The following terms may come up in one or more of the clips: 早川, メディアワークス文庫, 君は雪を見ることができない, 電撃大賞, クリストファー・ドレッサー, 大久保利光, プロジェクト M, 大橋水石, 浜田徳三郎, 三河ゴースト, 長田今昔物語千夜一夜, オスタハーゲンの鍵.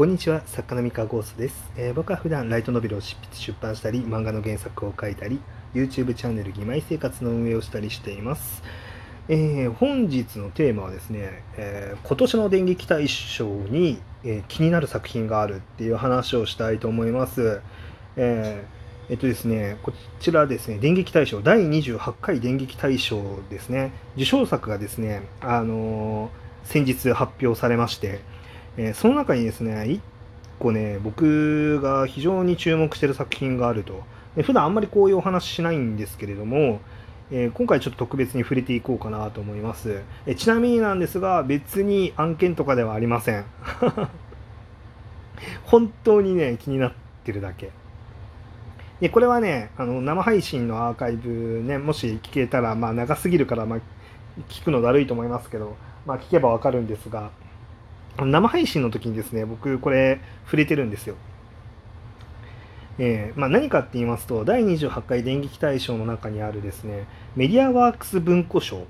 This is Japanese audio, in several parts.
こんにちは、作家の三河ゴーストです。僕は普段ライトノベルを執筆出版したり、漫画の原作を書いたり、 YouTube チャンネル義妹生活の運営をしたりしています。本日のテーマはですね、今年の電撃大賞に、気になる作品があるっていう話をしたいと思います。ですね、こちらですね、電撃大賞、第28回電撃大賞ですね、受賞作がですね、先日発表されまして、その中にですね、1個ね、僕が非常に注目している作品があると。で、普段あんまりこういうお話しないんですけれども、今回ちょっと特別に触れていこうかなと思います。ちなみになんですが、別に案件とかではありません。本当にね、気になってるだけで、これはね、生配信のアーカイブね、もし聞けたら、まあ長すぎるから、まあ聞くのだるいと思いますけど、まあ聞けばわかるんですが、生配信の時にですね、僕これ触れてるんですよ。まあ何かって言いますと、第28回電撃大賞の中にあるですね、メディアワークス文庫賞。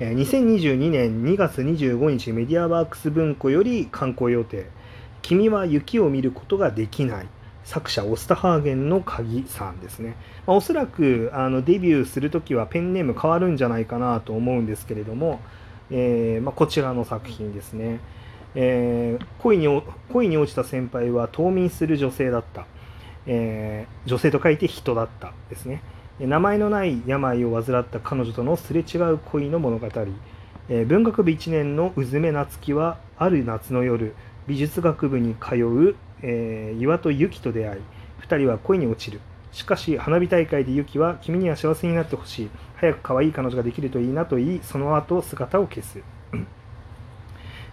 2022年2月25日、メディアワークス文庫より刊行予定。君は雪を見ることができない。作者オスタハーゲンの鍵さんですね。おそらくデビューするときはペンネーム変わるんじゃないかなと思うんですけれども、こちらの作品ですね。恋に落ちた先輩は冬眠する女性だった、女性と書いて人だったですね。名前のない病を患った彼女とのすれ違う恋の物語。文学部1年のうずめなつきはある夏の夜、美術学部に通う岩とユキと出会い、2人は恋に落ちる。しかし花火大会でユキは君には幸せになってほしい、早く可愛い彼女ができるといいなと言い、その後姿を消す。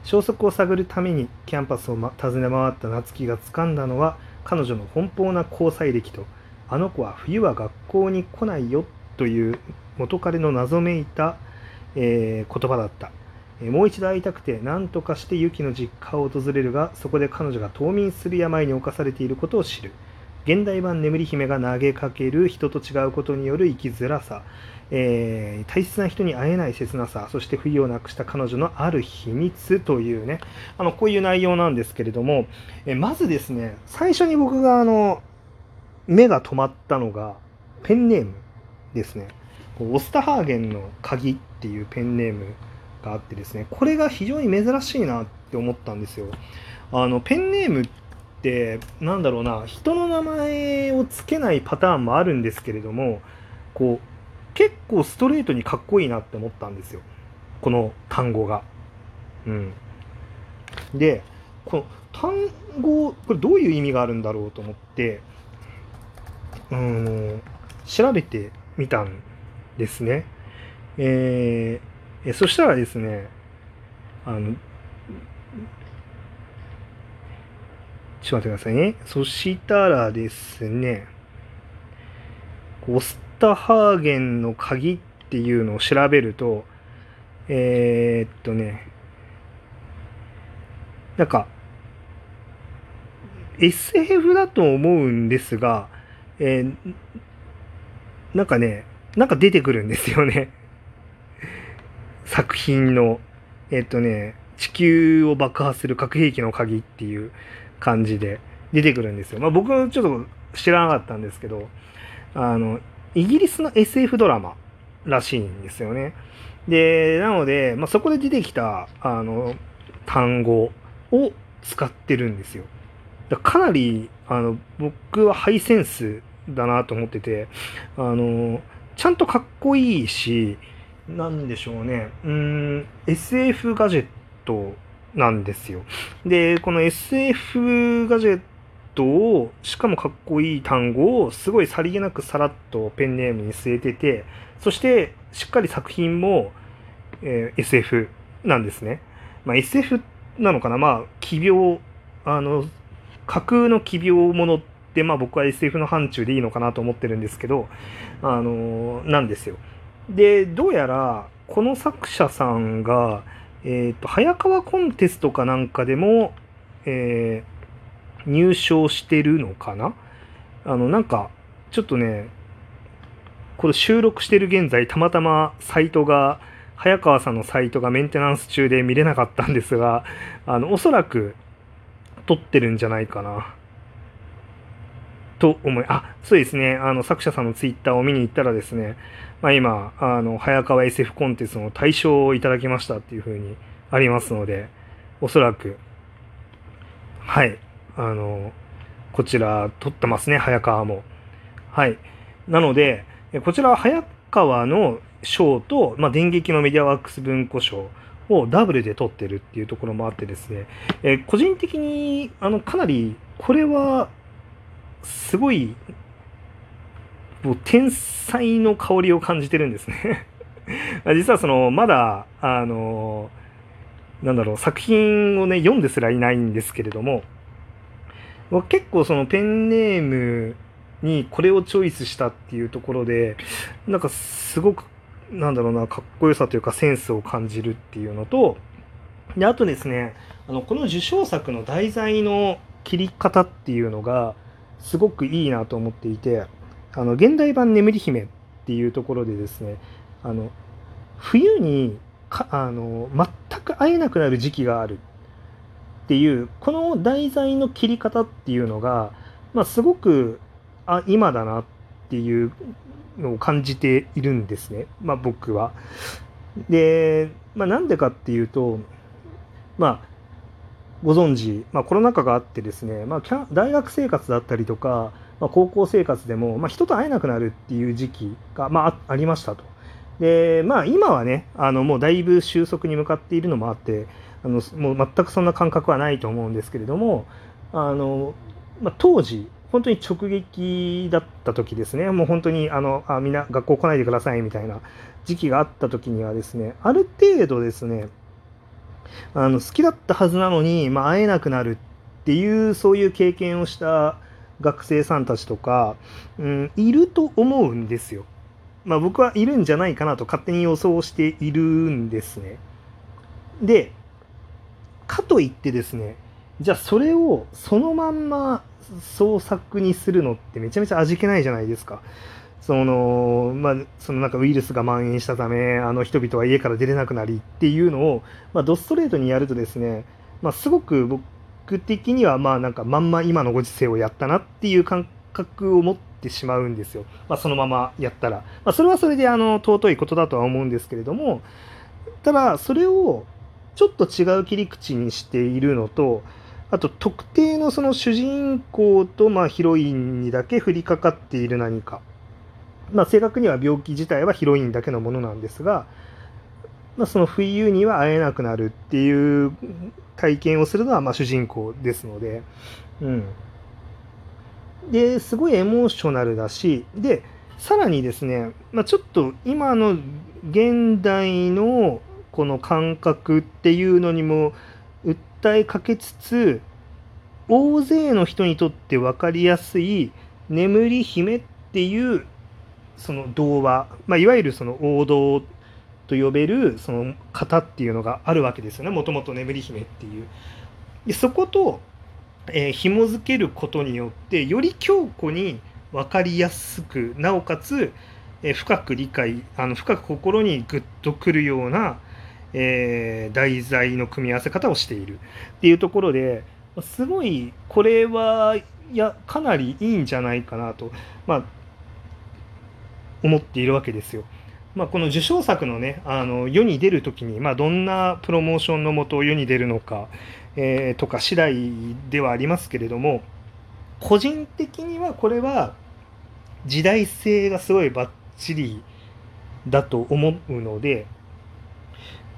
消息を探るためにキャンパスを訪ね回った夏希が掴んだのは彼女の奔放な交際歴と、あの子は冬は学校に来ないよという元彼の謎めいた、言葉だった。もう一度会いたくて何とかしてユキの実家を訪れるが、そこで彼女が冬眠する病に侵されていることを知る。現代版眠り姫が投げかける人と違うことによる生きづらさ、大切な人に会えない切なさ、そして冬をなくした彼女のある秘密というね、こういう内容なんですけれども、まずですね、最初に僕が目が止まったのがペンネームですね。オスタハーゲンの鍵っていうペンネームがあってですね、これが非常に珍しいなって思ったんですよ。ペンネームってなんだろうな、人の名前をつけないパターンもあるんですけれども、こう結構ストレートにかっこいいなって思ったんですよ、この単語が。で、この単語、これどういう意味があるんだろうと思って調べてみたんですね。そしたらですね、ちょっと待ってくださいね。そしたらですね、オスタハーゲンの鍵っていうのを調べると、なんか SF だと思うんですが、なんか出てくるんですよね。作品の、地球を爆破する核兵器の鍵っていう感じで出てくるんですよ。僕ちょっと知らなかったんですけど、イギリスの SF ドラマらしいんですよね。で、なので、そこで出てきた単語を使ってるんですよ。かなり僕はハイセンスだなと思ってて、ちゃんとかっこいいし、なんでしょうね、SF ガジェットなんですよ。で、この SF ガジェットを、しかもかっこいい単語をすごいさりげなくさらっとペンネームに据えてて、そしてしっかり作品も、SF なんですね。SF なのかな、奇病、架空の奇病ものって、僕は SF の範疇でいいのかなと思ってるんですけど、なんですよ。で、どうやらこの作者さんが、早川コンテストかなんかでも、入賞してるのかな。なんかちょっとね、これ収録してる現在、たまたま早川さんのサイトがメンテナンス中で見れなかったんですが、おそらく取ってるんじゃないかなと思い、あ、そうですね、作者さんのツイッターを見に行ったらですね、まあ、今早川 SF コンテンツの大賞をいただきましたっていうふうにありますので、おそらくはいこちら取ってますね、早川も。はい、なのでこちらは早川の賞と、まあ、電撃のメディアワークス文庫賞をダブルで取ってるっていうところもあってですね、個人的にかなりこれはすごいもう天才の香りを感じてるんですね実はまだ作品をね読んですらいないんですけれども、結構ペンネームにこれをチョイスしたっていうところで、なんかすごくかっこよさというかセンスを感じるっていうのと、であとですね、この受賞作の題材の切り方っていうのがすごくいいなと思っていて、現代版眠り姫っていうところでですね、冬に全く会えなくなる時期があるっていうこの題材の切り方っていうのが、まあ、すごく今だなっていうのを感じているんですね、まあ、僕は。で、まあ、なんでかっていうと、まあ、ご存知、まあ、コロナ禍があってですね、まあ、大学生活だったりとか、まあ、高校生活でも、まあ、人と会えなくなるっていう時期が、まあ、ありましたと。で、まあ、今はねもうだいぶ収束に向かっているのもあってもう全くそんな感覚はないと思うんですけれども、まあ、当時本当に直撃だった時ですね、もう本当にみんな学校来ないでくださいみたいな時期があった時にはですね、ある程度ですね好きだったはずなのに、まあ、会えなくなるっていうそういう経験をした学生さんたちとか、いると思うんですよ。まあ、僕はいるんじゃないかなと勝手に予想しているんですね。で、かといってですね、じゃあそれをそのまんま創作にするのってめちゃめちゃ味気ないじゃないですか。まあ、なんかウイルスが蔓延したため人々は家から出れなくなりっていうのを、まあ、ドストレートにやるとですね、まあ、すごく僕的にはまあなんかまんま今のご時世をやったなっていう感覚を持ってしまうんですよ、まあ、そのままやったら、まあ、それはそれで尊いことだとは思うんですけれども、ただそれをちょっと違う切り口にしているのと、あと特定のその主人公とまあヒロインにだけ降りかかっている何か、まあ、正確には病気自体はヒロインだけのものなんですが、まあ、その冬には会えなくなるっていう体験をするのはまあ主人公ですので、ですごいエモーショナルだし、でさらにですね、まあ、ちょっと今の現代のこの感覚っていうのにも訴えかけつつ、大勢の人にとって分かりやすい眠り姫っていうその童話、まあ、いわゆるその王道と呼べるその型っていうのがあるわけですよね、もともと眠り姫っていう。でそこと、紐づけることによってより強固に分かりやすく、なおかつ、深く理解深く心にグッとくるような題材の組み合わせ方をしているっていうところで、すごいこれはいやかなりいいんじゃないかなと、まあ、思っているわけですよ。まあ、この受賞作のね世に出る時に、まあ、どんなプロモーションのもと世に出るのか、とか次第ではありますけれども、個人的にはこれは時代性がすごいバッチリだと思うので、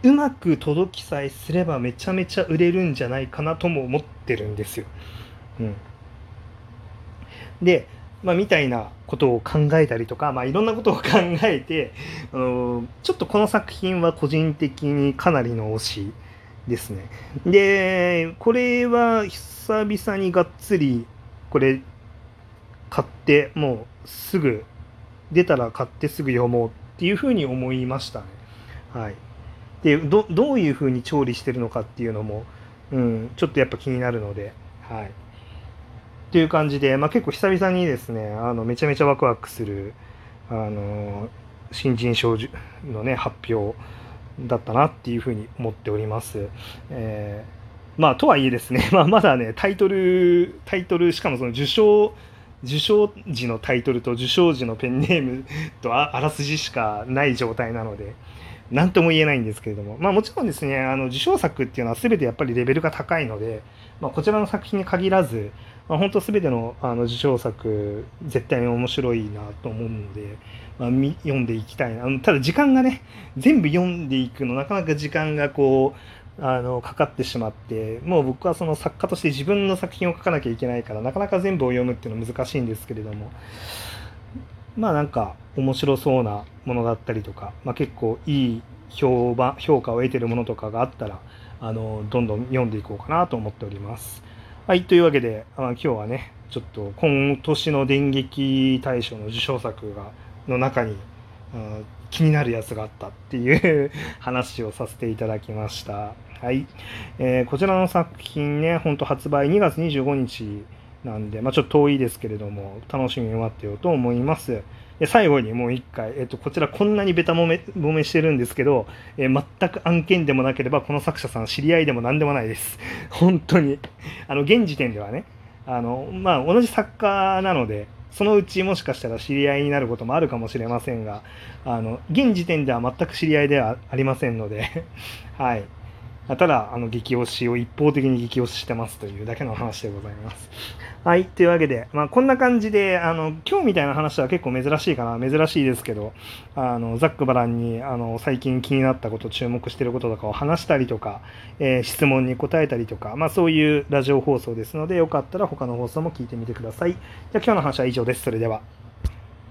うまく届きさえすればめちゃめちゃ売れるんじゃないかなとも思ってるんですよ。で、まあ、みたいなことを考えたりとか、まあ、いろんなことを考えてちょっとこの作品は個人的にかなりの推しですね。でこれは久々にがっつりこれ買って、もうすぐ出たら買ってすぐ読もうっていうふうに思いましたね。はい。で どういうふうに調理してるのかっていうのも、ちょっとやっぱ気になるので、はい、っていう感じで、まあ、結構久々にですねめちゃめちゃワクワクする新人賞のね発表だったなっていうふうに思っております。まあとはいえですね、まだねタイトルしかもその受賞時のタイトルと受賞時のペンネームとあらすじしかない状態なので何とも言えないんですけれども、まあ、もちろんですね受賞作っていうのは全てやっぱりレベルが高いので、まあ、こちらの作品に限らず、まあ、本当全ての、受賞作絶対に面白いなと思うので、まあ、読んでいきたいな。ただ時間がね全部読んでいくのなかなか時間がこうかかってしまって、もう僕はその作家として自分の作品を書かなきゃいけないからなかなか全部を読むっていうのは難しいんですけれども、まあなんか面白そうなものだったりとか、まあ、結構いい評価を得ているものとかがあったらどんどん読んでいこうかなと思っております。はい、というわけで今日はねちょっと今年の電撃大賞の受賞作の中に気になるやつがあったっていう話をさせていただきました。はい、こちらの作品ね本当発売2月25日なんで、まあ、ちょっと遠いですけれども楽しみに待ってようと思います。で最後にもう一回、こちらこんなにベタもめしてるんですけど、全く案件でもなければこの作者さん知り合いでも何でもないです。本当に現時点ではねまあ、同じ作家なのでそのうちもしかしたら知り合いになることもあるかもしれませんが現時点では全く知り合いではありませんのではい、ただ激推しを一方的に激推ししてますというだけの話でございます。はい、というわけで、まあ、こんな感じで今日みたいな話は結構珍しいですけどざっくばらんに最近気になったこと注目していることとかを話したりとか、質問に答えたりとか、まあ、そういうラジオ放送ですのでよかったら他の放送も聞いてみてください。じゃあ今日の話は以上です。それでは。